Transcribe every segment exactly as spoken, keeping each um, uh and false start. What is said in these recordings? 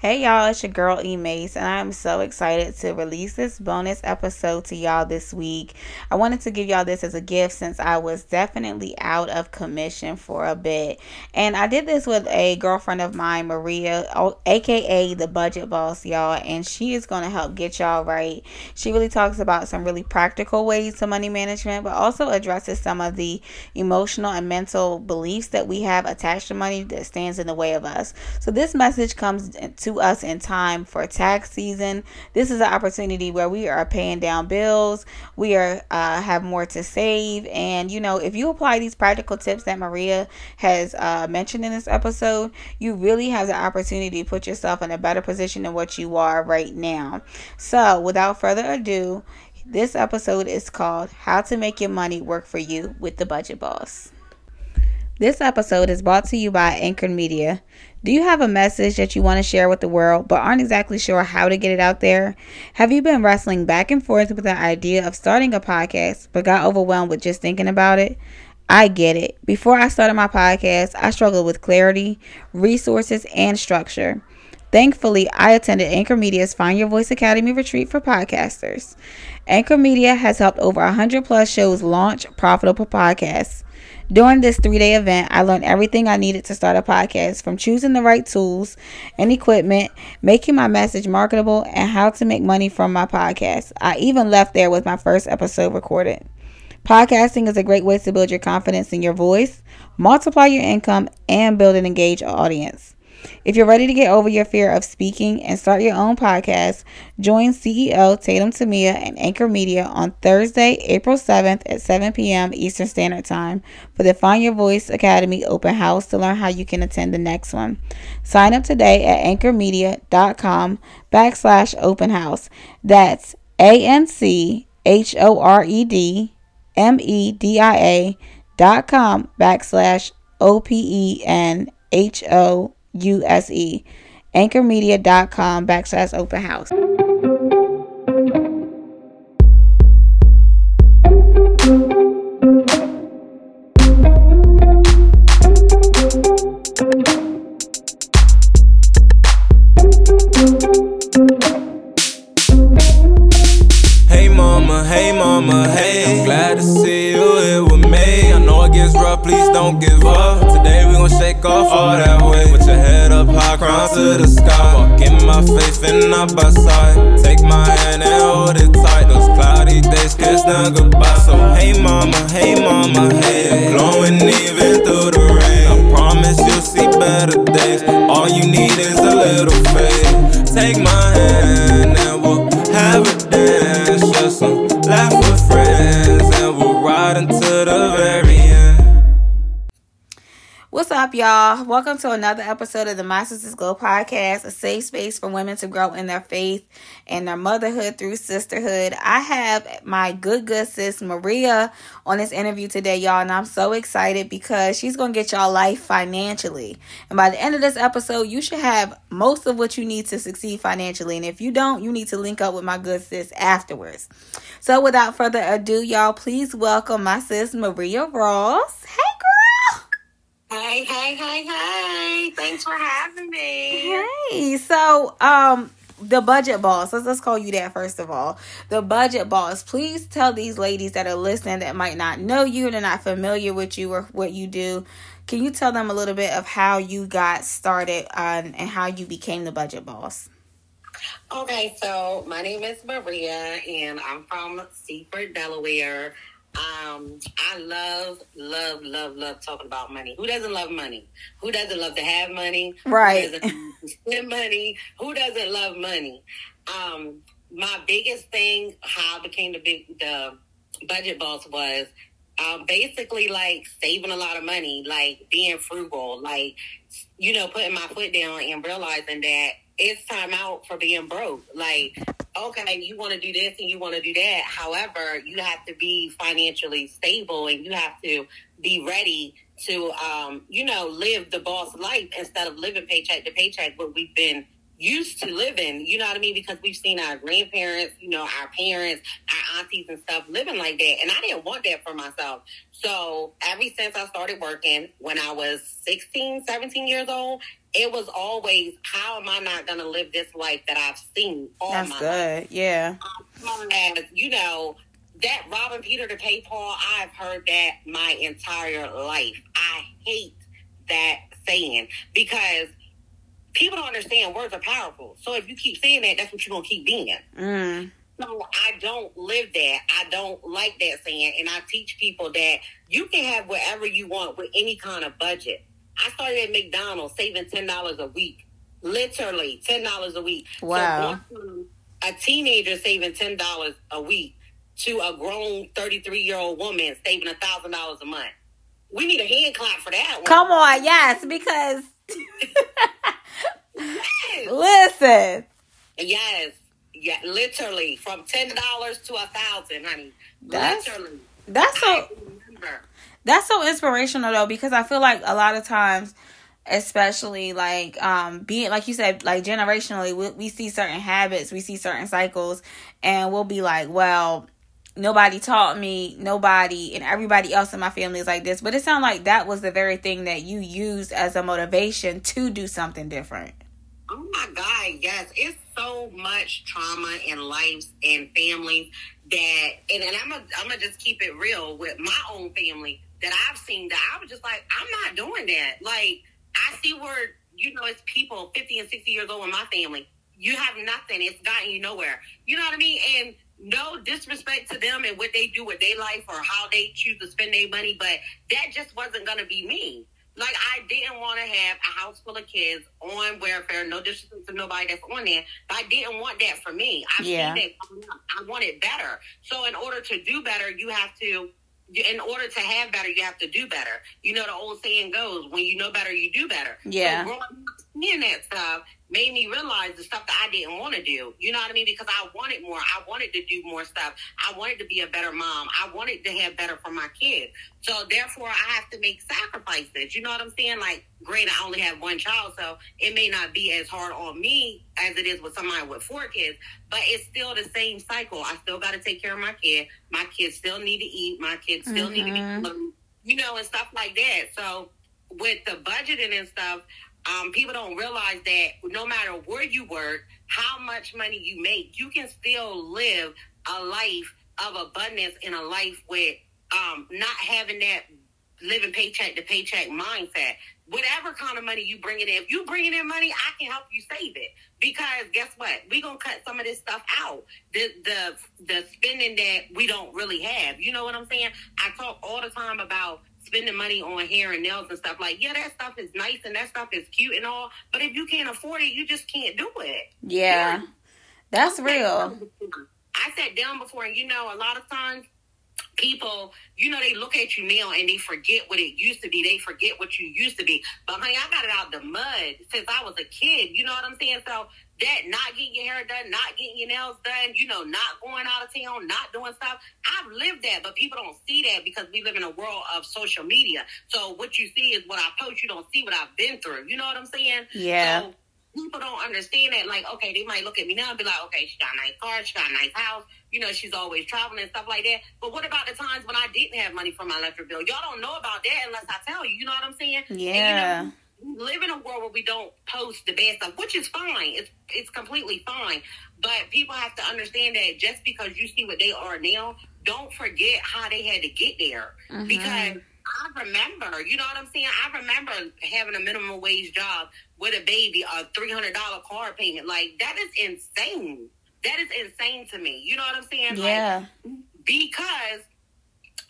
Hey y'all, it's your girl E-Mace, and I'm so excited to release this bonus episode to y'all this week. I wanted to give y'all this as a gift since I was definitely out of commission for a bit. And I did this with a girlfriend of mine, Maria, aka The Budget Bo$$, y'all, and she is going to help get y'all right. She really talks about some really practical ways to money management, but also addresses some of the emotional and mental beliefs that we have attached to money that stands in the way of us. So this message comes to To us in time for tax season. This is an opportunity where we are paying down bills, we are uh, have more to save, and you know, if you apply these practical tips that Maria has uh, mentioned in this episode, you really have the opportunity to put yourself in a better position than what you are right now. So without further ado, this episode is called How to Make Your Money Work for You with the Budget Bo$$. This episode is brought to you by Anchored Media. Do you have a message that you want to share with the world but aren't exactly sure how to get it out there? Have you been wrestling back and forth with the idea of starting a podcast but got overwhelmed with just thinking about it? I get it. Before I started my podcast, I struggled with clarity, resources, and structure. Thankfully, I attended Anchor Media's Find Your Voice Academy retreat for podcasters. Anchor Media has helped over one hundred plus shows launch profitable podcasts. During this three-day event, I learned everything I needed to start a podcast, from choosing the right tools and equipment, making my message marketable, and how to make money from my podcast. I even left there with my first episode recorded. Podcasting is a great way to build your confidence in your voice, multiply your income, and build an engaged audience. If you're ready to get over your fear of speaking and start your own podcast, join C E O Tatum Tamia and Anchor Media on Thursday, April seventh at seven p.m. Eastern Standard Time for the Find Your Voice Academy open house to learn how you can attend the next one. Sign up today at anchormedia.com backslash open house. That's A-N-C-H-O-R-E-D-M-E-D-I-A dot com backslash O-P-E-N-H-O U S E anchormedia.com backslash open house. Hey mama, hey mama, hey, I'm glad to see you here with me. I know it gets rough, please don't give up. Today we gon' shake off all that weight. With your head up high, crown to the sky. Walk in my faith and not by sight. Take my hand and hold it tight. Those cloudy days kiss now goodbye. So hey mama, hey mama, hey, glowing even through the rain. I promise you'll see better days. All you need is a little faith. Take my hand and we'll have a dance. Share some laugh with friends and we'll ride until the very end. What's up, y'all? Welcome to another episode of the My Sisters Glow podcast, a safe space for women to grow in their faith and their motherhood through sisterhood. I have my good, good sis Maria on this interview today, y'all, and I'm so excited because she's going to get y'all life financially. And by the end of this episode, you should have most of what you need to succeed financially. And if you don't, you need to link up with my good sis afterwards. So without further ado, y'all, please welcome my sis Maria Ross. Hey, girl. Hey, hey, hey, hey. Thanks for having me. Hey. So, um, the Budget Bo$$. Let's, let's call you that first of all. The Budget Bo$$. Please tell these ladies that are listening that might not know you, they're not familiar with you or what you do. Can you tell them a little bit of how you got started um, and how you became the Budget Bo$$? Okay. So, my name is Maria and I'm from Seaford, Delaware. Um, I love, love, love, love talking about money. Who doesn't love money? Who doesn't love to have money? Right. Who doesn't spend money? Who doesn't love money? Um, my biggest thing, how I became the big, the Budget Bo$$ was, um, basically like saving a lot of money, like being frugal, like, you know, putting my foot down and realizing that it's time out for being broke. Like, okay, you want to do this and you want to do that. However, you have to be financially stable and you have to be ready to, um, you know, live the boss life instead of living paycheck to paycheck, what we've been used to living. You know what I mean? Because we've seen our grandparents, you know, our parents, our aunties and stuff living like that. And I didn't want that for myself. So ever since I started working when I was sixteen, seventeen years old, it was always, how am I not going to live this life that I've seen all That's my good. Life? Yeah. Um, as, you know, that robbing Peter to pay Paul, I've heard that my entire life. I hate that saying because people don't understand words are powerful. So if you keep saying that, that's what you're going to keep being. Mm. So I don't live that. I don't like that saying. And I teach people that you can have whatever you want with any kind of budget. I started at McDonald's saving ten dollars a week. Literally, ten dollars a week. Wow. So going from a teenager saving ten dollars a week to a grown thirty-three-year-old woman saving one thousand dollars a month. We need a hand clap for that one. Come on, yes, because... yes. Listen. Yes. Yeah, literally from ten dollars to a thousand, honey. That's, literally, that's so. That's so inspirational though, because I feel like a lot of times, especially like um being like you said, like generationally, we, we see certain habits, we see certain cycles, and we'll be like, well, nobody taught me, nobody, and everybody else in my family is like this. But it sounds like that was the very thing that you used as a motivation to do something different. Oh my God, yes. It's so much trauma in lives and families that, and, and I'm going I'm to just keep it real with my own family that I've seen that I was just like, I'm not doing that. Like, I see where, you know, it's people fifty and sixty years old in my family. You have nothing. It's gotten you nowhere. You know what I mean? And no disrespect to them and what they do with their life or how they choose to spend their money, but that just wasn't going to be me. Like, I didn't want to have a house full of kids on welfare, no disrespect to nobody that's on there, but I didn't want that for me. I yeah. seen that I wanted better. So in order to do better, you have to, in order to have better, you have to do better. You know, the old saying goes, when you know better, you do better. Yeah. So growing up, seeing that stuff made me realize the stuff that I didn't want to do. You know what I mean? Because I wanted more. I wanted to do more stuff. I wanted to be a better mom. I wanted to have better for my kids. So therefore, I have to make sacrifices. You know what I'm saying? Like, granted, I only have one child, so it may not be as hard on me as it is with somebody with four kids, but it's still the same cycle. I still got to take care of my kid. My kids still need to eat. My kids still mm-hmm. need to be, you know, and stuff like that. So with the budgeting and stuff, Um, people don't realize that no matter where you work, how much money you make, you can still live a life of abundance and a life with um, not having that living paycheck to paycheck mindset. Whatever kind of money you bring it in, if you bringing in money, I can help you save it. Because guess what? We're going to cut some of this stuff out. The, the, the spending that we don't really have. You know what I'm saying? I talk all the time about spending money on hair and nails and stuff. Like, yeah, that stuff is nice and that stuff is cute and all, but if you can't afford it, you just can't do it. Yeah, yeah. That's real. I sat down before, and you know, a lot of times people, you know, they look at you now and they forget what it used to be. They forget what you used to be. But honey, I got it out the mud since I was a kid. You know what I'm saying? So that not getting your hair done, not getting your nails done, you know, not going out of town, not doing stuff. I've lived that, but people don't see that because we live in a world of social media. So what you see is what I post. You don't see what I've been through. You know what I'm saying? Yeah. So people don't understand that. Like, okay, they might look at me now and be like, okay, she got a nice car, she got a nice house. You know, she's always traveling and stuff like that. But what about the times when I didn't have money for my electric bill? Y'all don't know about that unless I tell you. You know what I'm saying? Yeah. And, you know, we live in a world where we don't post the bad stuff, which is fine. It's it's completely fine. But people have to understand that just because you see what they are now, don't forget how they had to get there. Mm-hmm. Because I remember, you know what I'm saying? I remember having a minimum wage job with a baby, a three hundred dollars car payment. Like, that is insane. That is insane to me. You know what I'm saying? Yeah. Like, because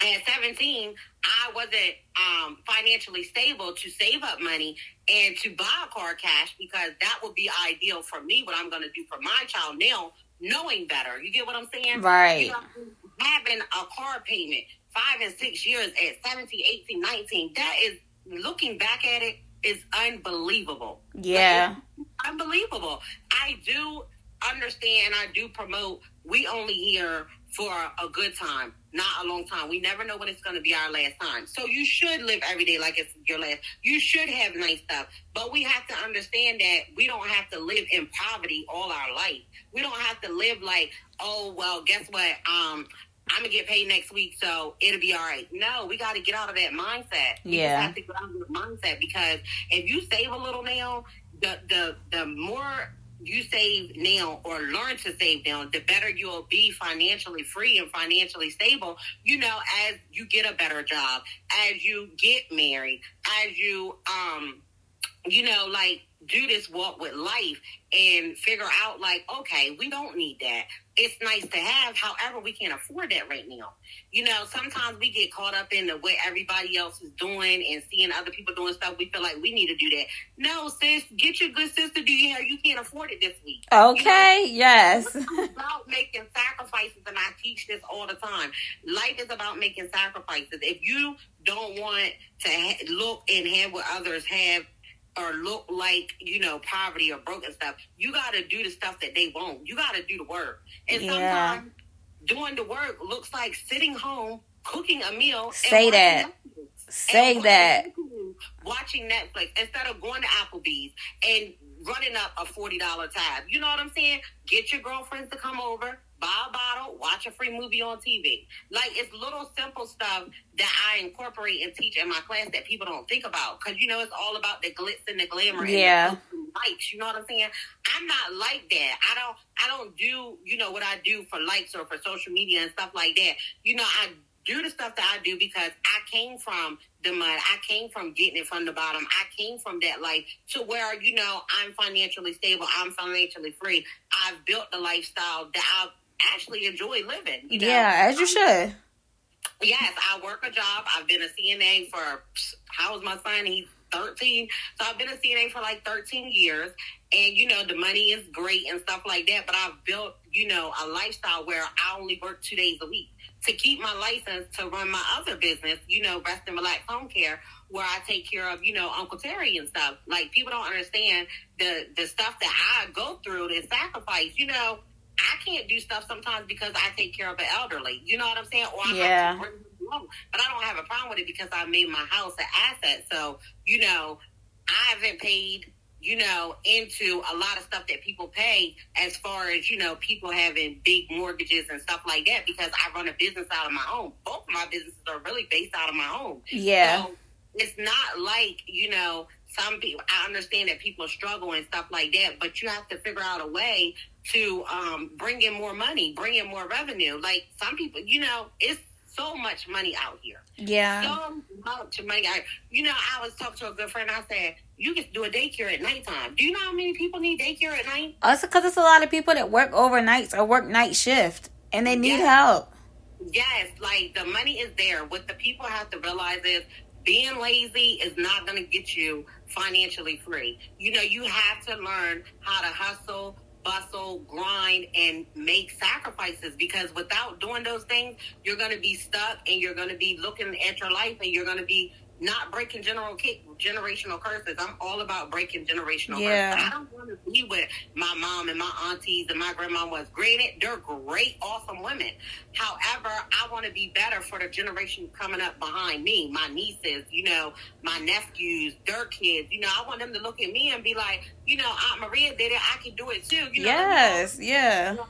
at seventeen, I wasn't um, financially stable to save up money and to buy a car cash because that would be ideal for me, what I'm going to do for my child now, knowing better. You get what I'm saying? Right. You know, having a car payment five and six years at seventeen, eighteen, nineteen, that is, looking back at it, is unbelievable. Yeah. Like, unbelievable. I do understand, I do promote, we only here for a good time, not a long time. We never know when it's going to be our last time. So you should live every day like it's your last. You should have nice stuff. But we have to understand that we don't have to live in poverty all our life. We don't have to live like, oh, well, guess what? Um, I'm going to get paid next week, so it'll be all right. No, we got to get out of that mindset. We yeah. just have to get out of the mindset, because if you save a little now, the, the, the more you save now or learn to save now, the better you'll be financially free and financially stable, you know, as you get a better job, as you get married, as you, um, you know, like, do this walk with life and figure out, like, okay, we don't need that. It's nice to have. However, we can't afford that right now. You know, sometimes we get caught up in the way everybody else is doing and seeing other people doing stuff. We feel like we need to do that. No, sis, get your good sister to do your hair. You can't afford it this week. Okay, you know? Yes. It's about making sacrifices, and I teach this all the time. Life is about making sacrifices. If you don't want to ha- look and have what others have, or look like, you know, poverty or broken stuff, you got to do the stuff that they won't. You got to do the work. And yeah. sometimes doing the work looks like sitting home, cooking a meal. Say and that. Netflix, Say and that. Watching Netflix instead of going to Applebee's and running up a forty dollars tab. You know what I'm saying? Get your girlfriends to come over, buy a bottle, watch a free movie on T V. Like, it's little simple stuff that I incorporate and teach in my class that people don't think about. Because, you know, it's all about the glitz and the glamour. Yeah. And the likes, you know what I'm saying? I'm not like that. I don't, I don't do, you know, what I do for likes or for social media and stuff like that. You know, I do the stuff that I do because I came from the mud. I came from getting it from the bottom. I came from that life to where, you know, I'm financially stable. I'm financially free. I've built the lifestyle that I've actually enjoy living. You know? Yeah, as you should. Yes, I work a job. I've been a C N A for, how's my son? He's thirteen. So I've been a C N A for like thirteen years. And, you know, the money is great and stuff like that. But I've built, you know, a lifestyle where I only work two days a week to keep my license to run my other business, you know, Rest and Relax Home Care, where I take care of, you know, Uncle Terry and stuff. Like, people don't understand the, the stuff that I go through to sacrifice, you know. I can't do stuff sometimes because I take care of an elderly. You know what I'm saying? Or I yeah. have to bring them home. But I don't have a problem with it because I made my house an asset. So, you know, I haven't paid, you know, into a lot of stuff that people pay as far as, you know, people having big mortgages and stuff like that, because I run a business out of my home. Both of my businesses are really based out of my home. Yeah. So it's not like, you know, some people, I understand that people struggle and stuff like that, but you have to figure out a way to um, bring in more money, bring in more revenue. Like, some people, you know, it's so much money out here. Yeah. So much money out here. You know, I was talking to a good friend. I said, you can do a daycare at nighttime. Do you know how many people need daycare at night? Also, because it's a lot of people that work overnights or work night shift, and they need yes. help. Yes. Like, the money is there. What the people have to realize is, being lazy is not going to get you financially free. You know, you have to learn how to hustle, bustle, grind, and make sacrifices, because without doing those things, you're going to be stuck, and you're going to be looking at your life, and you're going to be not breaking general generational curses. I'm all about breaking generational yeah. curses. I don't want to be with my mom and my aunties and my grandmamas. Granted, they're great, awesome women. However, I want to be better for the generation coming up behind me, my nieces, you know, my nephews, their kids. You know, I want them to look at me and be like, you know, Aunt Maria did it. I can do it too. You know, yes, yeah. You know,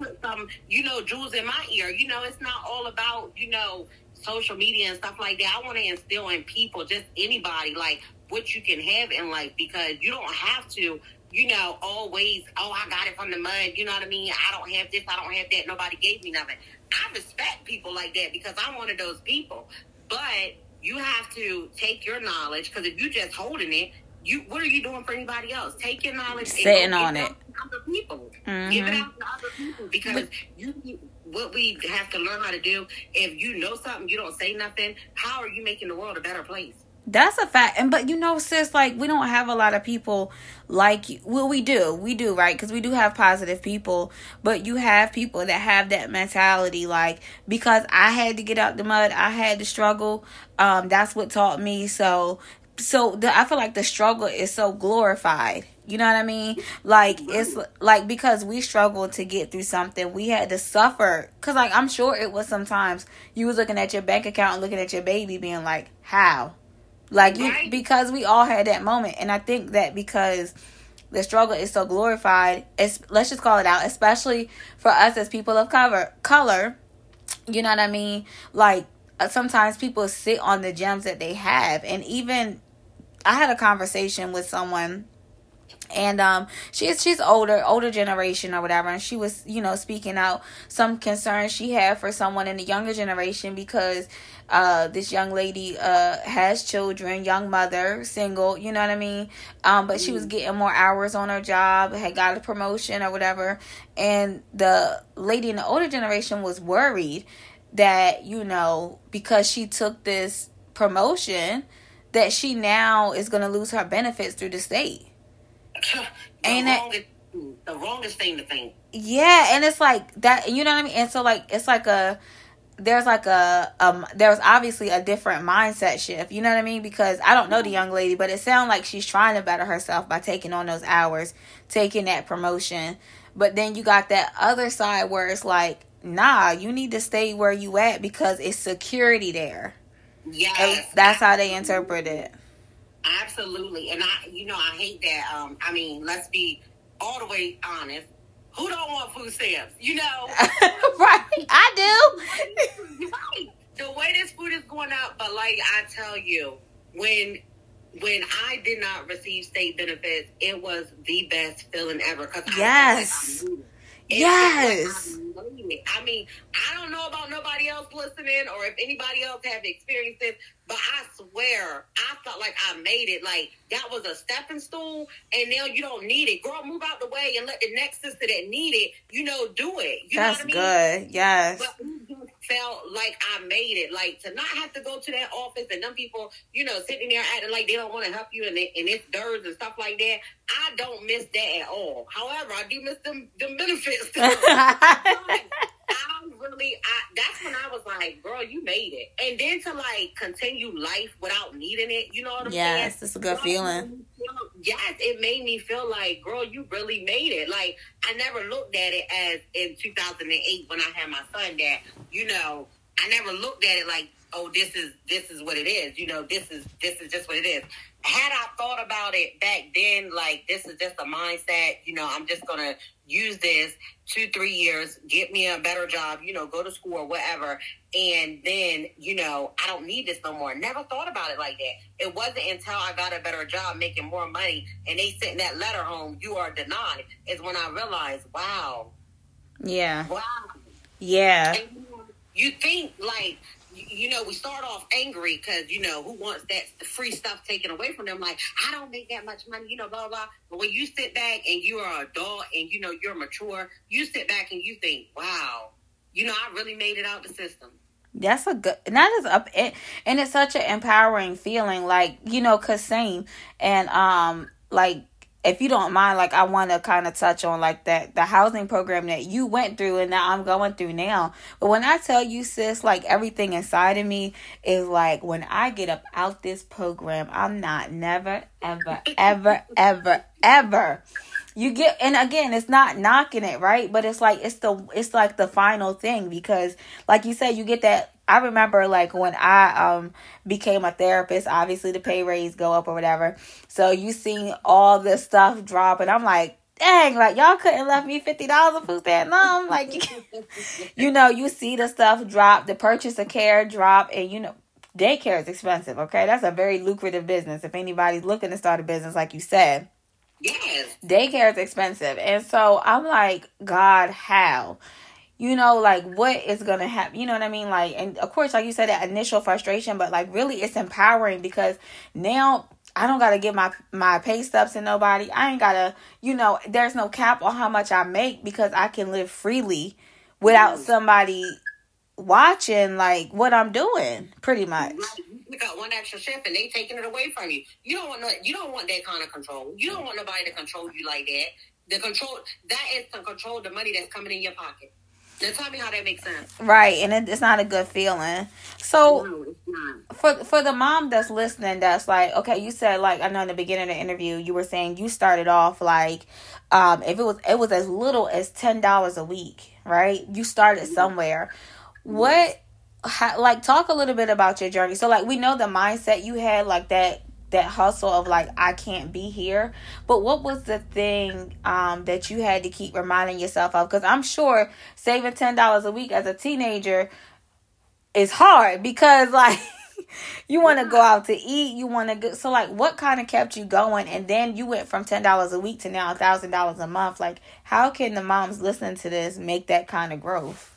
put some, you know, jewels in my ear. You know, it's not all about, you know, social media and stuff like that. I want to instill in people, just anybody, like, what you can have in life, because you don't have to, you know, always, oh, I got it from the mud, you know what I mean? I don't have this, I don't have that, nobody gave me nothing. I respect people like that because I'm one of those people. But you have to take your knowledge, because if you're just holding it, you, what are you doing for anybody else? Take your knowledge sitting and on it. Other people. Mm-hmm. Give it out to other people, because but, you, you what we have to learn how to do, if you know something, you don't say nothing, how are you making the world a better place? That's a fact. And but, you know, sis, like, we don't have a lot of people like you. Well, we do. We do, right? Because we do have positive people. But you have people that have that mentality, like, because I had to get out the mud, I had to struggle. Um, that's what taught me. So, so the, I feel like the struggle is so glorified. You know what I mean? Like, it's like, because we struggled to get through something, we had to suffer. Because, like, I'm sure it was sometimes you was looking at your bank account and looking at your baby being like, how? Like, you, because we all had that moment. And I think that because the struggle is so glorified, it's, let's just call it out, especially for us as people of color, color You know what I mean? Like, sometimes people sit on the gems that they have. And even I had a conversation with someone, and um she's she's older older generation or whatever, and she was, you know, speaking out some concerns she had for someone in the younger generation, because uh this young lady uh has children, young mother, single, you know what I mean, um but she was getting more hours on her job, had got a promotion or whatever, and the lady in the older generation was worried that, you know, because she took this promotion, that she now is going to lose her benefits through the state. The and wrongest, that, the wrongest thing to think. Yeah, and it's like that, you know what I mean? And so, like, it's like a, there's like a, um, there's obviously a different mindset shift, you know what I mean? Because I don't know the young lady, but it sounds like she's trying to better herself by taking on those hours, taking that promotion. But then you got that other side where it's like, nah, you need to stay where you at because it's security there. Yes. And that's how they interpret it. Absolutely. And I, you know, I hate that. Um, I mean, let's be all the way honest. Who don't want food stamps? You know? Right. I do. Right. The way this food is going up, but like I tell you, when when I did not receive state benefits, it was the best feeling ever. Yes. I like I yes. Like I, I mean, I don't know about nobody else listening or if anybody else have experienced this, but I swear, I felt like I made it. Like, that was a stepping stool, and now you don't need it. Girl, move out the way and let the next sister that need it, you know, do it. You That's know what I mean? Good, yes. But you felt like I made it. Like, to not have to go to that office and them people, you know, sitting there acting like they don't want to help you and, they, and it's theirs and stuff like that. I don't miss that at all. However, I do miss them, them benefits. I really, I, that's when I was like, girl, you made it. And then to, like, continue life without needing it, you know what I'm yes, saying? Yes, it's a good girl, feeling. Yes, it made me feel like, girl, you really made it. Like, I never looked at it as in two thousand eight when I had my son that, you know, I never looked at it like, oh, this is this is what it is. You know, this is this is just what it is. Had I thought about it back then, like, this is just a mindset, you know, I'm just going to use this two, three years, get me a better job, you know, go to school or whatever, and then, you know, I don't need this no more. Never thought about it like that. It wasn't until I got a better job making more money and they sent that letter home, you are denied, is when I realized, wow. Yeah. Wow. Yeah. And you think, like, you know, we start off angry because, you know, who wants that free stuff taken away from them? Like, I don't make that much money, you know, blah, blah. But when you sit back and you are an adult and, you know, you're mature, you sit back and you think, wow, you know, I really made it out the system. That's a good, and that is up, it, and it's such an empowering feeling, like, you know, because same. And, um, like, if you don't mind, like, I want to kind of touch on, like, that the housing program that you went through and that I'm going through now. But when I tell you, sis, like, everything inside of me is like, when I get up out this program, I'm not never, ever, ever, ever, ever. You get, and again, it's not knocking it, right? But it's like, it's the, it's like the final thing, because like you said, you get that. I remember, like, when I um became a therapist, obviously the pay raise go up or whatever. So you see all this stuff drop, and I'm like, dang, like, y'all couldn't left me fifty dollars for that. No, I'm like, you, you know, you see the stuff drop, the purchase of care drop, and, you know, daycare is expensive. Okay. That's a very lucrative business. If anybody's looking to start a business, like you said. Yes. Daycare is expensive. And so I'm like, God, how? You know, like, what is going to happen? You know what I mean? Like, and of course, like you said, that initial frustration, but like, really, it's empowering, because now I don't got to give my, my pay stubs to nobody. I ain't got to, you know, there's no cap on how much I make, because I can live freely without somebody watching, like, what I'm doing, pretty much. You got one extra shift and they taking it away from you. You don't want no, you don't want that kind of control. You don't want nobody to control you like that. The control that is to control the money that's coming in your pocket. Now tell me how that makes sense. Right, and it, it's not a good feeling. So no, it's not. for for the mom that's listening, that's like, okay, you said, like, I know in the beginning of the interview you were saying you started off like, um, if it was it was as little as ten dollars a week, right? You started somewhere. What? How, like, talk a little bit about your journey. So, like, we know the mindset you had, like, that that hustle of, like, I can't be here. But what was the thing um, that you had to keep reminding yourself of? Because I'm sure saving ten dollars a week as a teenager, it's hard because, like, you want to go out to eat. You want to go. So, like, what kind of kept you going? And then you went from ten dollars a week to now one thousand dollars a month. Like, how can the moms listening to this make that kind of growth?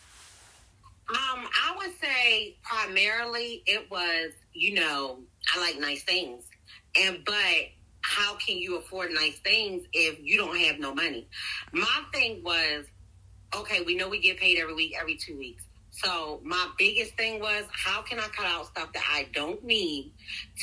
Um, I would say primarily it was, you know, I like nice things. And, but how can you afford nice things if you don't have no money? My thing was, okay, we know we get paid every week, every two weeks. So my biggest thing was, how can I cut out stuff that I don't need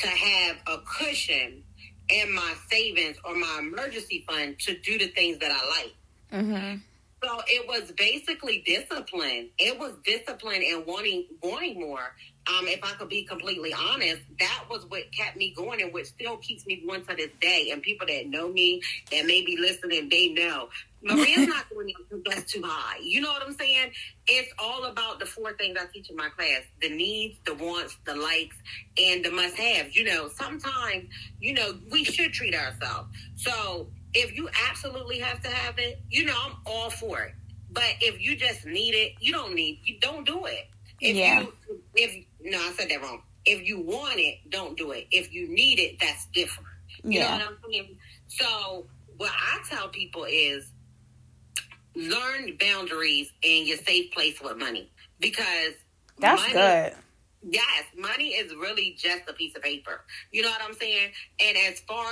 to have a cushion in my savings or my emergency fund to do the things that I like? Mm-hmm. So it was basically discipline. It was discipline and wanting wanting more. Um, if I could be completely honest, that was what kept me going and what still keeps me going to this day. And people that know me and maybe listening, they know. Maria's not doing it because that's too high. You know what I'm saying? It's all about the four things I teach in my class. The needs, the wants, the likes, and the must-haves. You know, sometimes, you know, we should treat ourselves. So if you absolutely have to have it, you know, I'm all for it. But if you just need it, you don't need, you don't do it. If yeah. you, if no, I said that wrong. If you want it, don't do it. If you need it, that's different. You yeah. know what I'm saying? So what I tell people is learn boundaries in your safe place with money, because that's money, good. Yes, money is really just a piece of paper. You know what I'm saying? And as far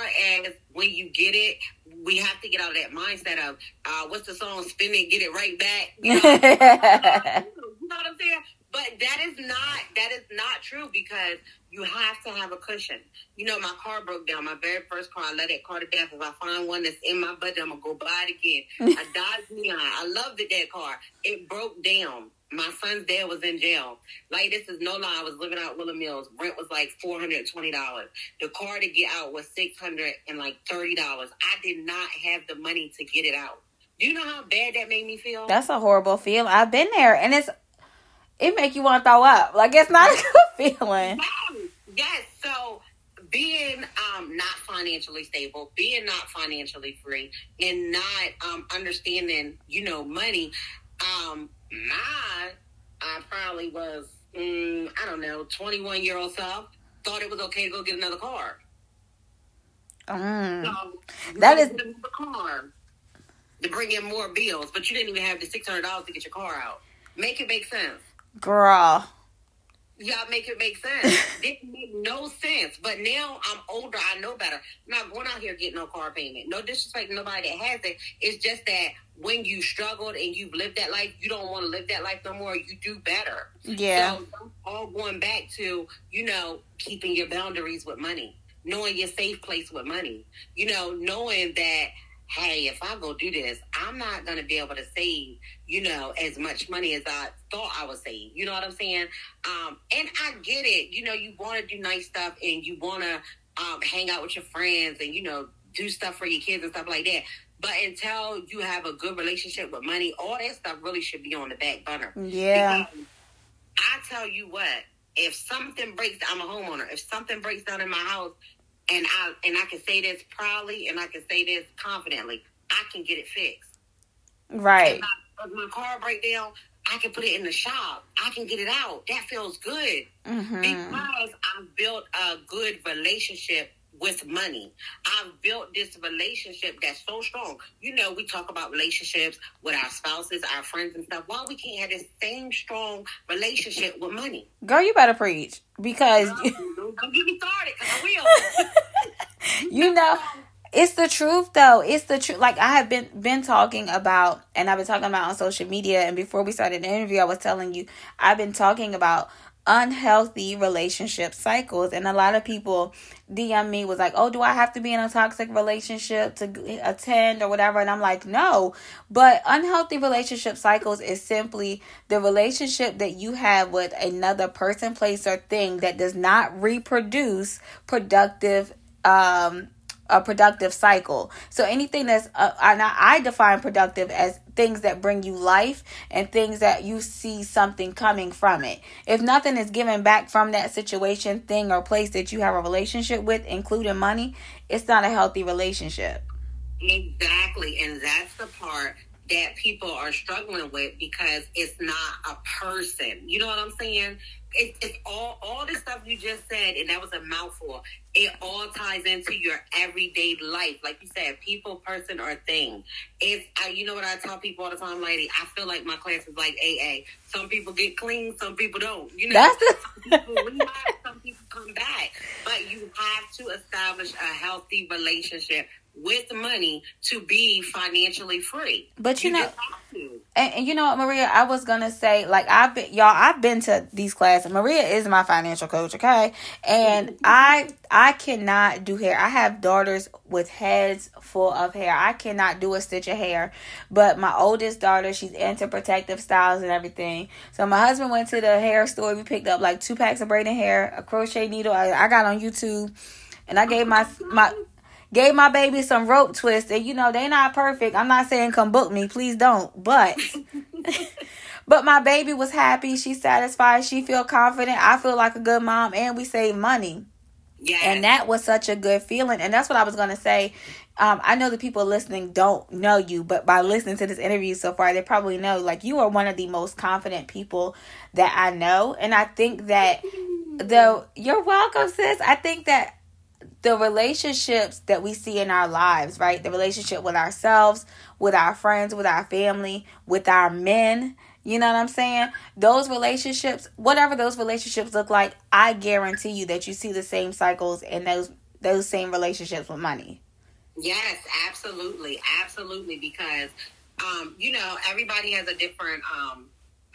as when you get it, we have to get out of that mindset of uh, what's the song? Spend it, get it right back. You know, you know what I'm saying? But that is not that is not true, because you have to have a cushion. You know, my car broke down. My very first car, I let that car to death. If I find one that's in my budget, I'm going to go buy it again. I Dodge Neon. I loved it, that car. It broke down. My son's dad was in jail. Like, this is no lie. I was living out Willow Mills. Rent was like four hundred twenty dollars. The car to get out was six hundred thirty dollars. I did not have the money to get it out. Do you know how bad that made me feel? That's a horrible feeling. I've been there. And it's... it make you want to throw up. Like, it's not a good feeling. Yes. So being um, not financially stable, being not financially free, and not um, understanding, you know, money. Um, my, I probably was, mm, I don't know, twenty-one-year-old self thought it was okay to go get another car. Mm. So, that is another car to bring in more bills, but you didn't even have the six hundred dollars to get your car out. Make it make sense. Girl. Y'all make it make sense. Didn't make no sense. But now I'm older. I know better. I'm not going out here getting no car payment. No disrespect to nobody that has it. It's just that when you struggled and you've lived that life, you don't want to live that life no more. You do better. Yeah. So all going back to, you know, keeping your boundaries with money. Knowing your safe place with money. You know, knowing that, hey, if I go do this, I'm not going to be able to save, you know, as much money as I thought I would save. You know what I'm saying? Um, and I get it. You know, you want to do nice stuff and you want to um, hang out with your friends and, you know, do stuff for your kids and stuff like that. But until you have a good relationship with money, all that stuff really should be on the back burner. Yeah. Because I tell you what, if something breaks, I'm a homeowner. If something breaks down in my house, And I and I can say this proudly, and I can say this confidently. I can get it fixed. Right. If my, if my car break down, I can put it in the shop. I can get it out. That feels good. Mm-hmm. Because I've built a good relationship with money. I've built this relationship that's so strong. You know, we talk about relationships with our spouses, our friends, and stuff. Why we can't have this same strong relationship with money? Girl, you better preach, because girl, don't get me started, because I will. You know, it's the truth, though. It's the truth. Like, I have been been talking about, and I've been talking about on social media. And before we started the interview, I was telling you, I've been talking about unhealthy relationship cycles, and a lot of people D M me was like, oh, do I have to be in a toxic relationship to attend or whatever? And I'm like, no. But unhealthy relationship cycles is simply the relationship that you have with another person, place, or thing that does not reproduce productive um a productive cycle. So anything that's uh, and I, I define productive as things that bring you life and things that you see something coming from it. If nothing is given back from that situation, thing, or place that you have a relationship with, including money, it's not a healthy relationship. Exactly. And that's the part that people are struggling with, because it's not a person. You know what I'm saying? it, it's all all the stuff you just said, and that was a mouthful. It all ties into your everyday life, like you said, people, person, or thing. If I, you know what I tell people all the time, lady, I feel like my class is like A A. Some people get clean, some people don't. You know, That's the- some people leave out, some people come back. But you have to establish a healthy relationship with money to be financially free. But you, you know, and, and you know what, Maria, I was gonna say, like, I've been, y'all, I've been to these classes. Maria is my financial coach, okay? And I, I cannot do hair. I have daughters with heads full of hair. I cannot do a stitch of hair. But my oldest daughter, she's into protective styles and everything. So my husband went to the hair store. We picked up like two packs of braiding hair, a crochet needle. I, I got on YouTube, and I gave my my. Gave my baby some rope twists, and you know they not perfect. I'm not saying come book me, please don't. But, but my baby was happy. She's satisfied. She feel confident. I feel like a good mom, and we save money. Yeah. And that was such a good feeling. And that's what I was gonna say. Um, I know the people listening don't know you, but by listening to this interview so far, they probably know. Like, you are one of the most confident people that I know, and I think that though you're welcome, sis. I think that. The relationships that we see in our lives, right? The relationship with ourselves, with our friends, with our family, with our men, you know what I'm saying? Those relationships, whatever those relationships look like, I guarantee you that you see the same cycles in those those same relationships with money. Yes, absolutely. Absolutely. Because, um, you know, everybody has a different... Um,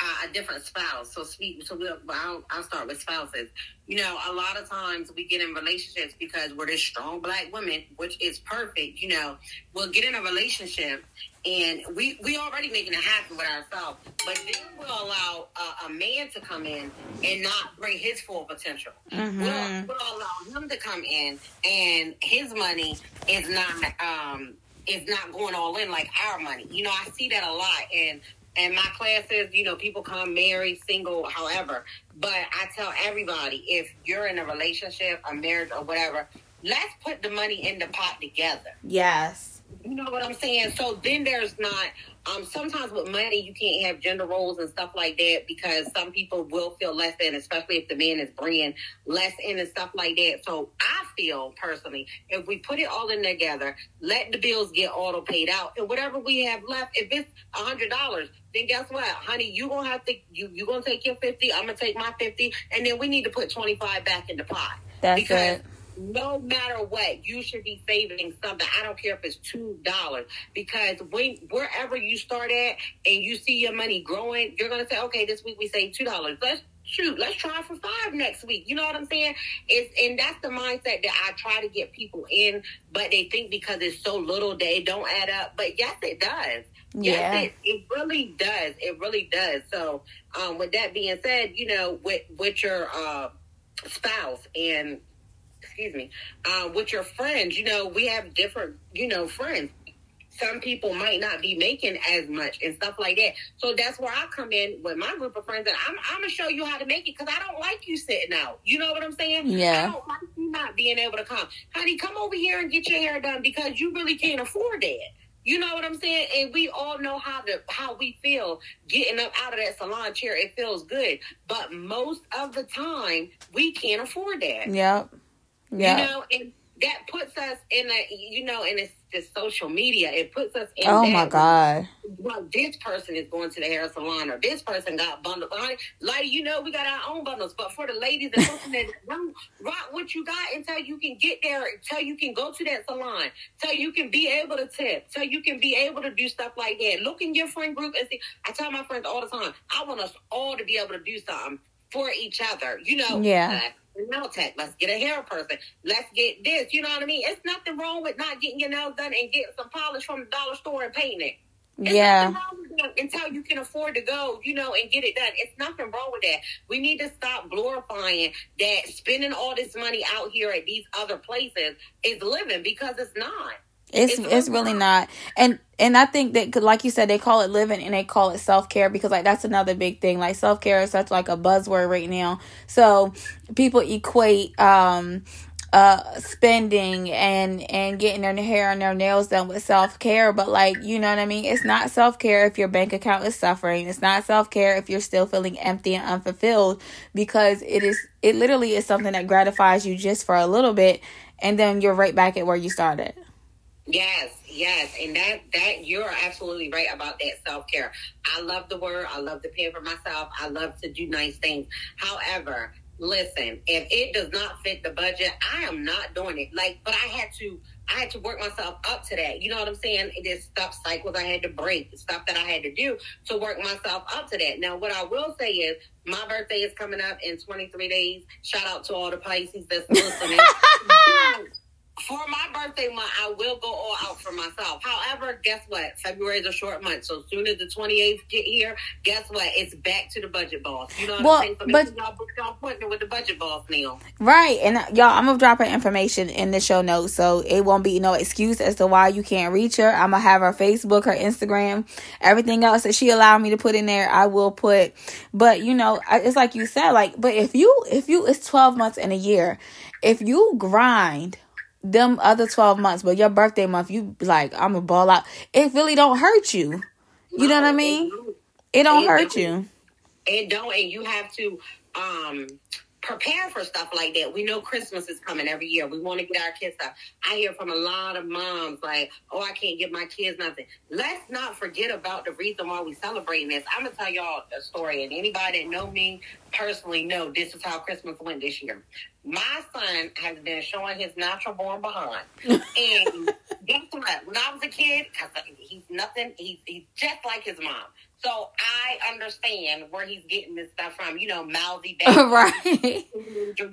Uh, a different spouse. So speak. So we'll, I'll, I'll start with spouses. You know, a lot of times we get in relationships because we're this strong black women, which is perfect. You know, we'll get in a relationship and we we already making it happen with ourselves, but then we'll allow a, a man to come in and not bring his full potential. Mm-hmm. We'll, we'll allow him to come in and his money is not um is not going all in like our money. You know, I see that a lot. And And my classes, you know, people come married, single, however. But I tell everybody, if you're in a relationship, a marriage, or whatever, let's put the money in the pot together. Yes. You know what I'm saying? So then there's not, um, sometimes with money, you can't have gender roles and stuff like that because some people will feel less than, especially if the man is bringing less in and stuff like that. So I feel personally, if we put it all in together, let the bills get auto paid out, and whatever we have left, if it's one hundred dollars, then guess what, honey, you gonna have to, you, you gonna take your fifty, I'm gonna take my fifty, and then we need to put twenty-five back in the pot. That's because it. No matter what, you should be saving something. I don't care if it's two dollars, because when wherever you start at and you see your money growing, you're going to say, okay, this week we saved two dollars. Let's shoot. Let's try for five next week. You know what I'm saying? It's, and that's the mindset that I try to get people in, but they think because it's so little that it don't add up. But yes, it does. Yeah. Yes, it, it really does. It really does. So um, with that being said, you know, with, with your uh, spouse and excuse me, uh, with your friends, you know, we have different, you know, friends. Some people might not be making as much and stuff like that. So that's where I come in with my group of friends, and I'm, I'm going to show you how to make it because I don't like you sitting out. You know what I'm saying? Yeah. I don't like you not being able to come. Honey, come over here and get your hair done because you really can't afford that. You know what I'm saying? And we all know how to, how we feel getting up out of that salon chair. It feels good. But most of the time, we can't afford that. Yeah. Yeah. You know, and that puts us in a, you know, and it's this social media. It puts us in. Oh, that, my God. Well, this person is going to the hair salon, or this person got bundled. Like, you know, we got our own bundles. But for the ladies that listening, rock what you got until you can get there, until you can go to that salon, until you can be able to tip, until you can be able to do stuff like that. Look in your friend group and see. I tell my friends all the time, I want us all to be able to do something for each other. You know? Yeah. Uh, nail tech, let's get a hair person, let's get this, you know what I mean? It's nothing wrong with not getting your nails done and getting some polish from the dollar store and painting it. It's yeah. nothing wrong with that until you can afford to go, you know, and get it done. It's nothing wrong with that. We need to stop glorifying that spending all this money out here at these other places is living, because it's not. It's it's, it's really not. And and I think that, like you said, they call it living and they call it self-care, because like that's another big thing. Like self-care is such like a buzzword right now. So people equate um uh, spending and, and getting their hair and their nails done with self-care. But like, you know what I mean? It's not self-care if your bank account is suffering. It's not self-care if you're still feeling empty and unfulfilled, because it is, it literally is something that gratifies you just for a little bit. And then you're right back at where you started. Yes, yes. And that, that you're absolutely right about that self-care. I love the word. I love to pay for myself. I love to do nice things. However, listen, if it does not fit the budget, I am not doing it. Like, but I had to, I had to work myself up to that. You know what I'm saying? There's stuff, cycles I had to break, stuff that I had to do to work myself up to that. Now, what I will say is, my birthday is coming up in twenty-three days. Shout out to all the Pisces that's listening. For my birthday month, I will go all out for myself. However, guess what? February is a short month, so as soon as the twenty-eighth get here, guess what? It's back to the budget boss. You know what well, I'm saying? So but, y'all, y'all putting with the budget boss now. Right, and y'all, I'm going to drop her information in the show notes, so it won't be no excuse as to why you can't reach her. I'm going to have her Facebook, her Instagram, everything else that she allowed me to put in there, I will put. But, you know, it's like you said, like, but if you, if you, it's twelve months in a year. If you grind them other twelve months, but your birthday month, you like, I'm a ball out. It really don't hurt you. You know what I mean? It don't hurt you. It don't, and you have to um prepare for stuff like that. We know Christmas is coming every year. We want to get our kids stuff. I hear from a lot of moms like, oh, I can't give my kids nothing. Let's not forget about the reason why we celebrating this. I'm going to tell y'all a story, and anybody that know me personally know this is how Christmas went this year. My son has been showing his natural born behind. And guess what? When I was a kid, he's nothing. He's, he's just like his mom. So I understand where he's getting this stuff from, you know, mouthy baby, right?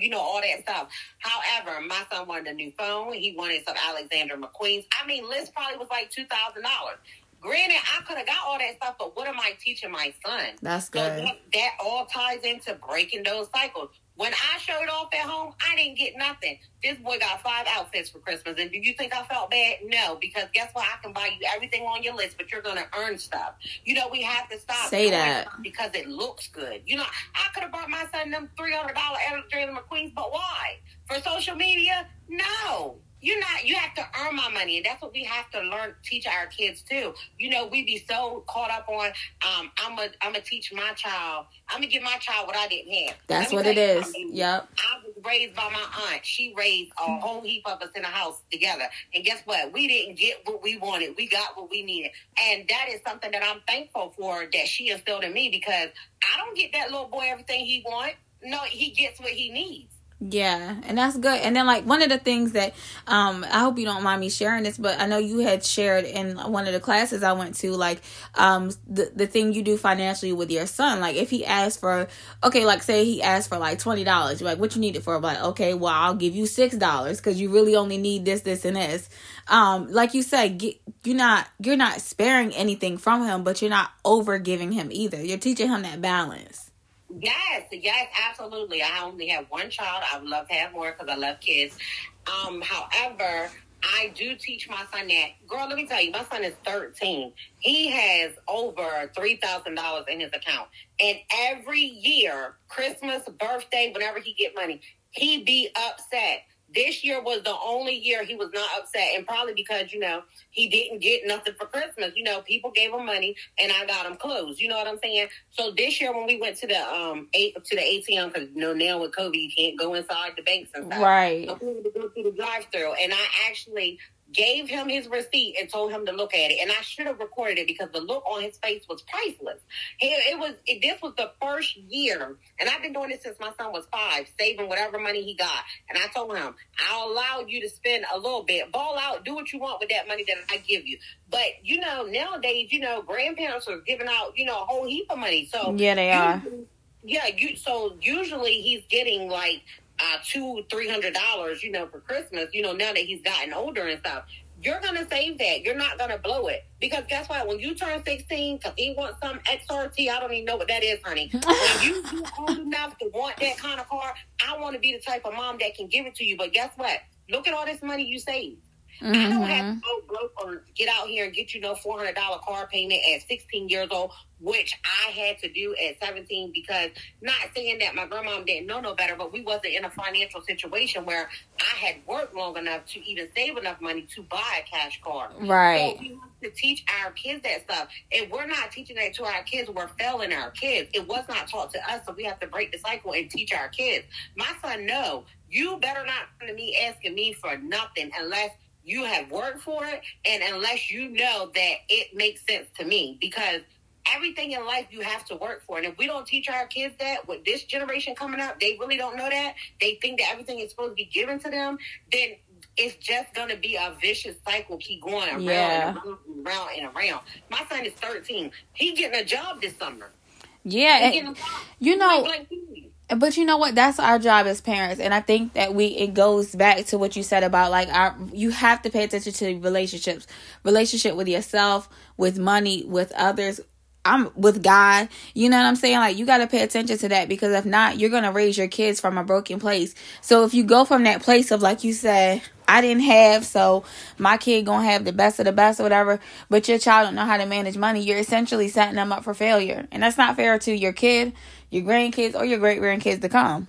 You know, all that stuff. However, my son wanted a new phone. He wanted some Alexander McQueen's. I mean, list probably was like two thousand dollars. Granted, I could have got all that stuff, but what am I teaching my son? That's good. So that, that all ties into breaking those cycles. When I showed off at home, I didn't get nothing. This boy got five outfits for Christmas. And do you think I felt bad? No, because guess what? I can buy you everything on your list, but you're going to earn stuff. You know, we have to stop. Say that. Because it looks good. You know, I could have bought my son them three hundred dollars Alexander McQueen's, but why? For social media? No. You're not, you have to earn my money. And that's what we have to learn, teach our kids too. You know, we be so caught up on, um, I'm going I'm to teach my child. I'm going to give my child what I didn't have. That's what it is. I mean, yep. I was raised by my aunt. She raised a whole heap of us in the house together. And guess what? We didn't get what we wanted. We got what we needed. And that is something that I'm thankful for that she instilled in me, because I don't get that little boy everything he wants. No, he gets what he needs. Yeah, and that's good. And then, like, one of the things that um I hope you don't mind me sharing this, but I know you had shared in one of the classes I went to, like, um the, the thing you do financially with your son. Like, if he asks for, okay, like, say he asks for like twenty dollars, you're like, what you need it for? I'm like, okay, well, I'll give you six dollars, because you really only need this, this, and this. Um like you said, get, you're not you're not sparing anything from him, but you're not over giving him either. You're teaching him that balance. Yes, yes, absolutely. I only have one child. I would love to have more because I love kids. Um, however, I do teach my son that. Girl, let me tell you, my son is thirteen. He has over three thousand dollars in his account. And every year, Christmas, birthday, whenever he get money, he be upset. This year was the only year he was not upset, and probably because, you know, he didn't get nothing for Christmas. You know, people gave him money, and I got him clothes. You know what I'm saying? So this year when we went to the um eight, to the A T M, because, you know, now with COVID, you can't go inside the banks and stuff. Right. So we had to go through the drive-thru, and I actually gave him his receipt and told him to look at it. And I should have recorded it, because the look on his face was priceless. It, it was it, this was the first year, and I've been doing this since my son was five, saving whatever money he got. And I told him, I'll allow you to spend a little bit. Ball out, do what you want with that money that I give you. But, you know, nowadays, you know, grandparents are giving out, you know, a whole heap of money. So yeah, they are. Yeah, you. So usually he's getting like Uh, two, three hundred dollars, you know, for Christmas, you know, now that he's gotten older and stuff. You're going to save that. You're not going to blow it. Because guess what? When you turn sixteen, because he wants some X R T, I don't even know what that is, honey. When you do old enough to want that kind of car, I want to be the type of mom that can give it to you. But guess what? Look at all this money you saved. Mm-hmm. I don't have to go broke or get out here and get, you know, four hundred dollars car payment at sixteen years old, which I had to do at seventeen, because not saying that my grandma didn't know no better, but we wasn't in a financial situation where I had worked long enough to even save enough money to buy a cash car. Right. So we have to teach our kids that stuff. And we're not teaching that to our kids. We're failing our kids. It was not taught to us, so we have to break the cycle and teach our kids. My son, no, you better not come to me asking me for nothing unless you have worked for it, and unless you know that it makes sense to me, because everything in life you have to work for. And if we don't teach our kids that, with this generation coming up, they really don't know that. They think that everything is supposed to be given to them. Then it's just going to be a vicious cycle, keep going around, yeah. and around and around and around. My son is thirteen. He getting a job this summer. Yeah. He and, you know, like, like, but you know what? That's our job as parents. And I think that we, it goes back to what you said about, like, our, you have to pay attention to relationships, relationship with yourself, with money, with others, I'm with God. You know what I'm saying? Like, you got to pay attention to that, because if not, you're going to raise your kids from a broken place. So if you go from that place of, like you said, I didn't have, so my kid going to have the best of the best or whatever, but your child don't know how to manage money, you're essentially setting them up for failure. And that's not fair to your kid, your grandkids, or your great-grandkids to come.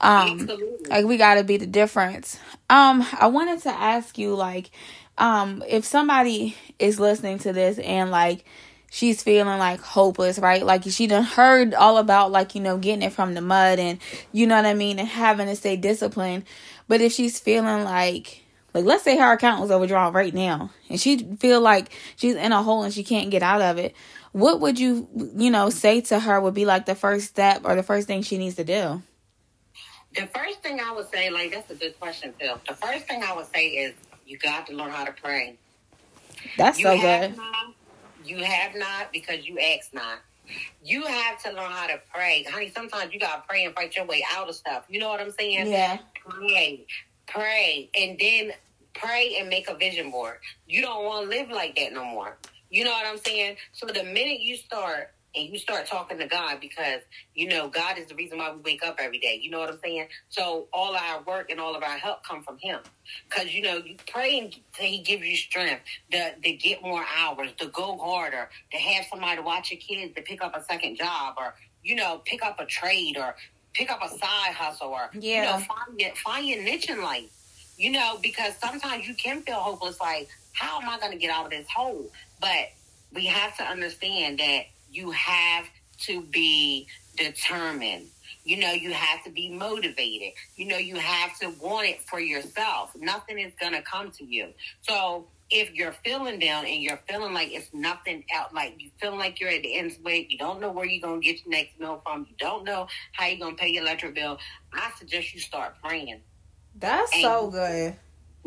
Um, Absolutely. Like, we got to be the difference. Um, I wanted to ask you, like, um, if somebody is listening to this and, like, she's feeling, like, hopeless, right? Like, she done heard all about, like, you know, getting it from the mud and, you know what I mean, and having to stay disciplined. But if she's feeling like, like, let's say her account was overdrawn right now and she feel like she's in a hole and she can't get out of it, what would you, you know, say to her would be, like, the first step or the first thing she needs to do? The first thing I would say, like, that's a good question, Phil. The first thing I would say is you got to learn how to pray. That's so good. You have not because you ask not. You have to learn how to pray. Honey, sometimes you got to pray and fight your way out of stuff. You know what I'm saying? Yeah. Pray. Pray. And then pray and make a vision board. You don't want to live like that no more. You know what I'm saying? So the minute you start and you start talking to God, because, you know, God is the reason why we wake up every day. You know what I'm saying? So all our work and all of our help come from him. Because, you know, you pray and he gives you strength to, to get more hours, to go harder, to have somebody to watch your kids, to pick up a second job, or, you know, pick up a trade, or pick up a side hustle, or, yeah. you know, find your, find your niche in life. You know, because sometimes you can feel hopeless, like, how am I going to get out of this hole? But we have to understand that you have to be determined. You know, you have to be motivated. You know, you have to want it for yourself. Nothing is going to come to you. So if you're feeling down and you're feeling like it's nothing out, like you feel like you're at the end's weight, you don't know where you're going to get your next meal from, you don't know how you're going to pay your electric bill, I suggest you start praying. That's and so good.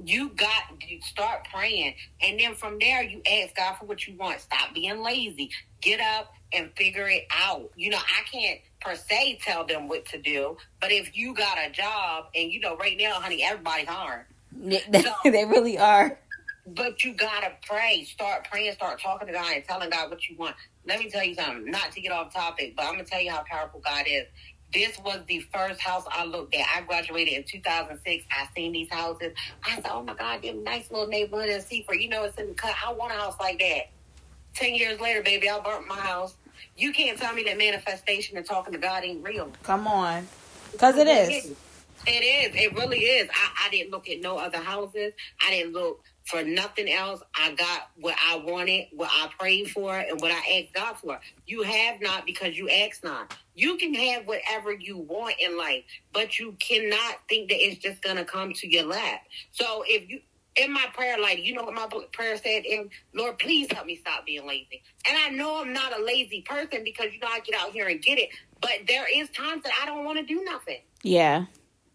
You got to start praying. And then from there, you ask God for what you want. Stop being lazy. Get up and figure it out. You know, I can't per se tell them what to do, but if you got a job, and, you know, right now, honey, everybody's hard. So, they really are. But you got to pray. Start praying. Start talking to God and telling God what you want. Let me tell you something, not to get off topic, but I'm going to tell you how powerful God is. This was the first house I looked at. I graduated in two thousand six. I seen these houses. I said, oh, my God, this nice little neighborhood in Seaford. You know, it's in the cut. I want a house like that. Ten years later, baby, I burnt my house. You can't tell me that manifestation and talking to God ain't real. Come on. Because it is. It is. It really is. I, I didn't look at no other houses. I didn't look for nothing else. I got what I wanted, what I prayed for, and what I asked God for. You have not because you ask not. You can have whatever you want in life, but you cannot think that it's just going to come to your lap. So if you... In my prayer life, you know what my prayer said? And Lord, please help me stop being lazy. And I know I'm not a lazy person because, you know, I get out here and get it. But there is times that I don't want to do nothing. Yeah,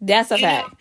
that's a you fact. Know,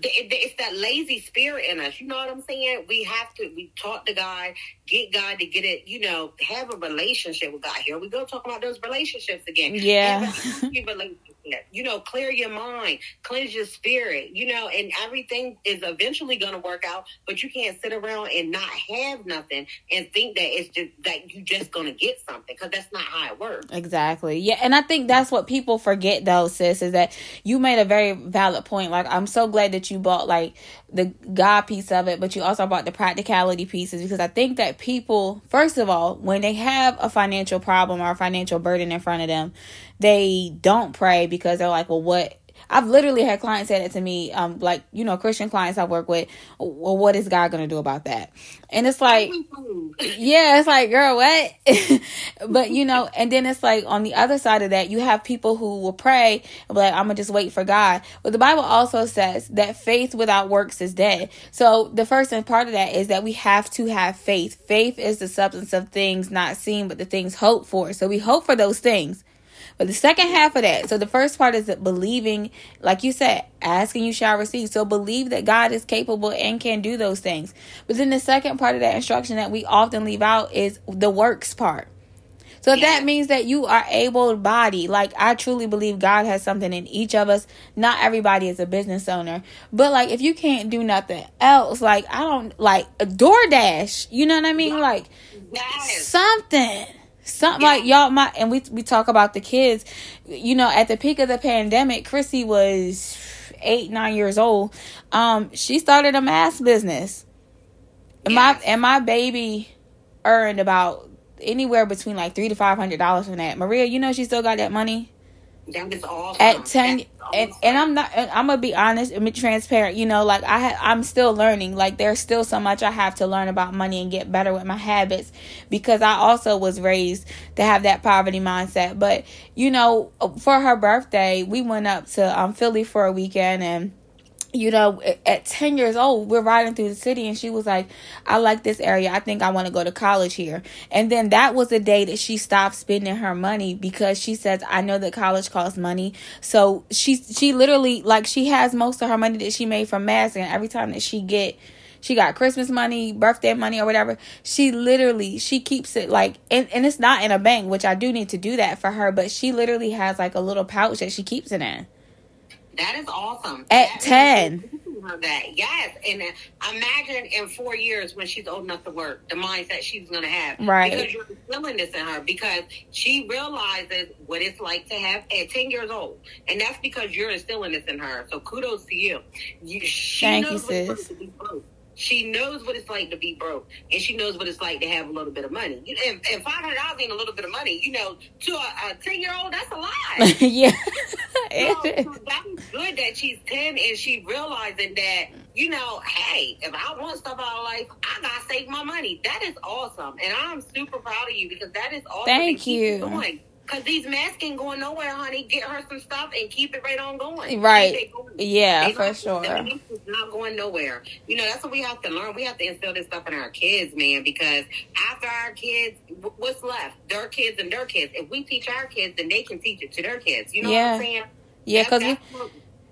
it's that lazy spirit in us. You know what I'm saying? We have to, we talk to God, get God to get it, you know, have a relationship with God. Here we go talking about those relationships again. Yeah. Have a relationship. darkness. You know, clear your mind, cleanse your spirit, you know, and everything is eventually going to work out, but you can't sit around and not have nothing and think that it's just that you just going to get something, because that's not how it works. Exactly. Yeah. And I think that's what people forget though, sis, is that you made a very valid point. Like, I'm so glad that you bought like the God piece of it, but you also bought the practicality pieces, because I think that people, first of all, when they have a financial problem or a financial burden in front of them, they don't pray, because they're like, well, what? I've literally had clients say that to me, um, like, you know, Christian clients I work with, well, what is God going to do about that? And it's like, yeah, it's like, girl, what? But, you know, and then it's like on the other side of that, you have people who will pray and be like, I'm going to just wait for God. But the Bible also says that faith without works is dead. So the first and part of that is that we have to have faith. Faith is the substance of things not seen, but the things hoped for. So we hope for those things. But the second half of that, so the first part is that believing, like you said, asking you shall receive. So believe that God is capable and can do those things. But then the second part of that instruction that we often leave out is the works part. So yeah. That means that you are able-bodied. Like, I truly believe God has something in each of us. Not everybody is a business owner. But, like, if you can't do nothing else, like, I don't, like, a DoorDash. You know what I mean? Like, yes. Something. Something like y'all, my and we we talk about the kids, you know, at the peak of the pandemic, Chrissy was eight, nine years old. Um, she started a mask business. And yes. my and my baby earned about anywhere between like three to five hundred dollars from that. Maria, you know she still got that money? That was awesome. At ten, and, and I'm not. And I'm gonna be honest and be transparent. You know, like I, ha- I'm still learning. Like there's still so much I have to learn about money and get better with my habits, because I also was raised to have that poverty mindset. But you know, for her birthday, we went up to um, Philly for a weekend, and you know, at ten years old, we're riding through the city, and she was like, I like this area. I think I want to go to college here. And then that was the day that she stopped spending her money, because she says, I know that college costs money. So she, she literally, like, she has most of her money that she made from masks, and every time that she get, she got Christmas money, birthday money, or whatever, she literally, she keeps it, like, and, and it's not in a bank, which I do need to do that for her, but she literally has, like, a little pouch that she keeps it in. That is awesome. At that ten. That. Yes. And imagine in four years when she's old enough to work, the mindset she's going to have. Right. Because you're instilling this in her, because she realizes what it's like to have at ten years old. And that's because you're instilling this in her. So kudos to you. you she Thank knows you, sis. What it's like to be broke. She knows what it's like to be broke. And she knows what it's like to have a little bit of money. And, and five hundred dollars ain't a little bit of money. You know, to a ten-year-old, that's a lot. Yeah. So, so that was good that she's ten and she realizing that, you know, hey, if I want stuff out of life, I gotta save my money. That is awesome, and I'm super proud of you, because that is awesome. Thank you. Because these masks ain't going nowhere, honey. Get her some stuff and keep it right on going. Right. Going. Yeah, they for sure. It's not going nowhere. You know, that's what we have to learn. We have to instill this stuff in our kids, man, because after our kids, what's left? Their kids and their kids. If we teach our kids, then they can teach it to their kids. You know yeah. what I'm saying? Yeah, because we,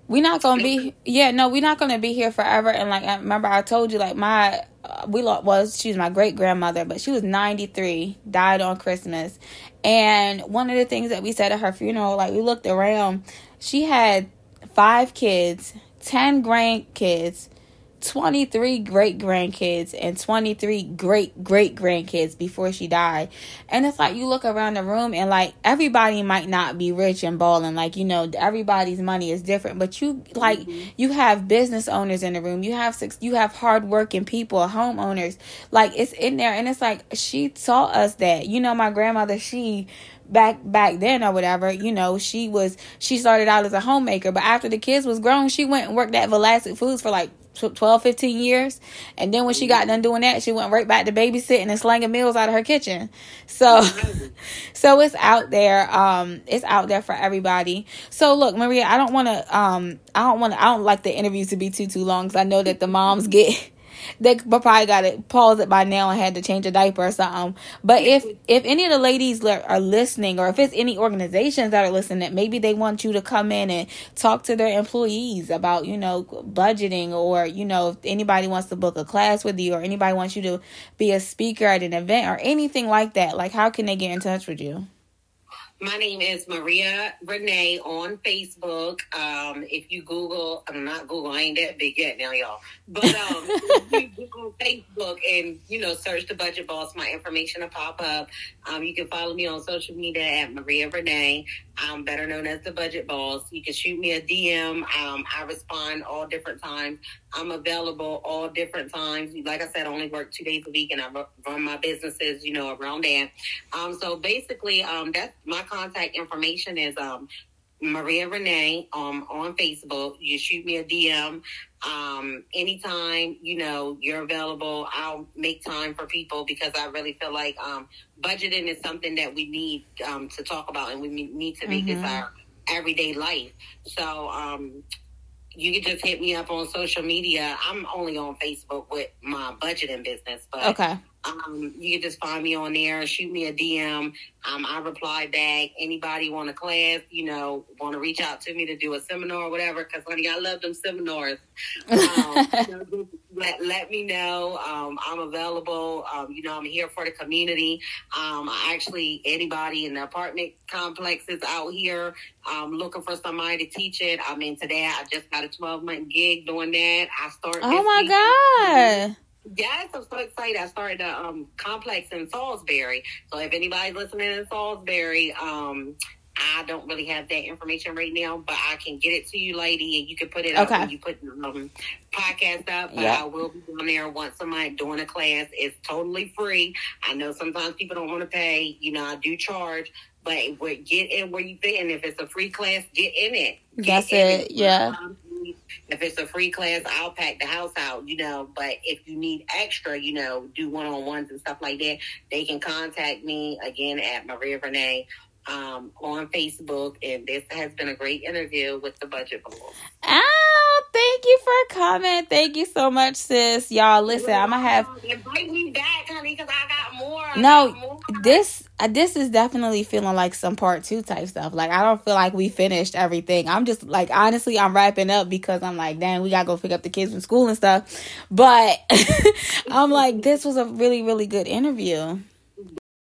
we're not going to be, yeah, no, we're not going to be here forever. And, like, I remember I told you, like, my, uh, we lost, well, she was my great-grandmother, but she was ninety-three, died on Christmas. And one of the things that we said at her funeral, like, we looked around, she had five kids, ten grandkids, twenty-three great-grandkids, and twenty-three great-great-grandkids before she died. And it's like, you look around the room and, like, everybody might not be rich and balling. Like, you know, everybody's money is different. But you, like, mm-hmm. you have business owners in the room. You have you have hard-working people, homeowners. Like, it's in there. And it's like, she taught us that. You know, my grandmother, she... Back back then or whatever, you know, she was, she started out as a homemaker. But after the kids was grown, she went and worked at Velastic Foods for like twelve, fifteen years. And then when she got done doing that, she went right back to babysitting and slanging meals out of her kitchen. So, so it's out there. Um, it's out there for everybody. So look, Maria, I don't want to, um, I don't want to, I don't like the interviews to be too, too long. Cause I know that the moms get... They probably got it paused it by now and had to change a diaper or something. But if if any of the ladies are listening, or if it's any organizations that are listening, that maybe they want you to come in and talk to their employees about, you know, budgeting, or, you know, if anybody wants to book a class with you, or anybody wants you to be a speaker at an event or anything like that, like, how can they get in touch with you? My name is Maria Renee on Facebook. Um, if you Google, I'm not Google, I ain't that big yet now, y'all. But um, if you Google Facebook and, you know, search The Budget Boss, my information will pop up. Um, you can follow me on social media at Maria Renee. I'm better known as The Budget Boss. You can shoot me a D M. Um, I respond all different times. I'm available all different times. Like I said, I only work two days a week and I run my businesses, you know, around that. Um, so basically, um, that's my contact information is um, Maria Renee um, on Facebook. You shoot me a D M. Um, anytime, you know, you're available, I'll make time for people because I really feel like um, budgeting is something that we need um, to talk about and we need to make mm-hmm. this our everyday life. So, um, you can just hit me up on social media. I'm only on Facebook with my budgeting business, but okay. um, you can just find me on there. Shoot me a D M. Um, I reply back. Anybody want a class, you know, want to reach out to me to do a seminar or whatever, because, honey, I love them seminars. Um, you know, let, let me know. Um, I'm available. Um, you know, I'm here for the community. Um, I actually, anybody in the apartment complexes out here um, looking for somebody to teach it, I'm into that. I just got a twelve-month gig doing that. I start. Oh, my week. God. Yes, I'm so excited. I started a um, complex in Salisbury. So if anybody's listening in Salisbury, um, I don't really have that information right now, but I can get it to you, lady, and you can put it okay. up when you put the um, podcast up. But yep. I will be on there once a month doing a class. It's totally free. I know sometimes people don't want to pay. You know, I do charge, but get in where you fit. And if it's a free class, get in it. Get That's in it. it. Yeah. Um, If it's a free class, I'll pack the house out, you know, but if you need extra, you know, do one-on-ones and stuff like that, they can contact me again at Maria Renee um, on Facebook. And this has been a great interview with The Budget Bo$$. Oh, thank you for coming. Thank you so much, sis. Y'all, listen, I'm going to have... Invite me back, honey, because I got more. No, got more. this... This is definitely feeling like some part two type stuff. Like, I don't feel like we finished everything. I'm just, like, honestly, I'm wrapping up because I'm like, dang, we got to go pick up the kids from school and stuff. But I'm like, this was a really, really good interview.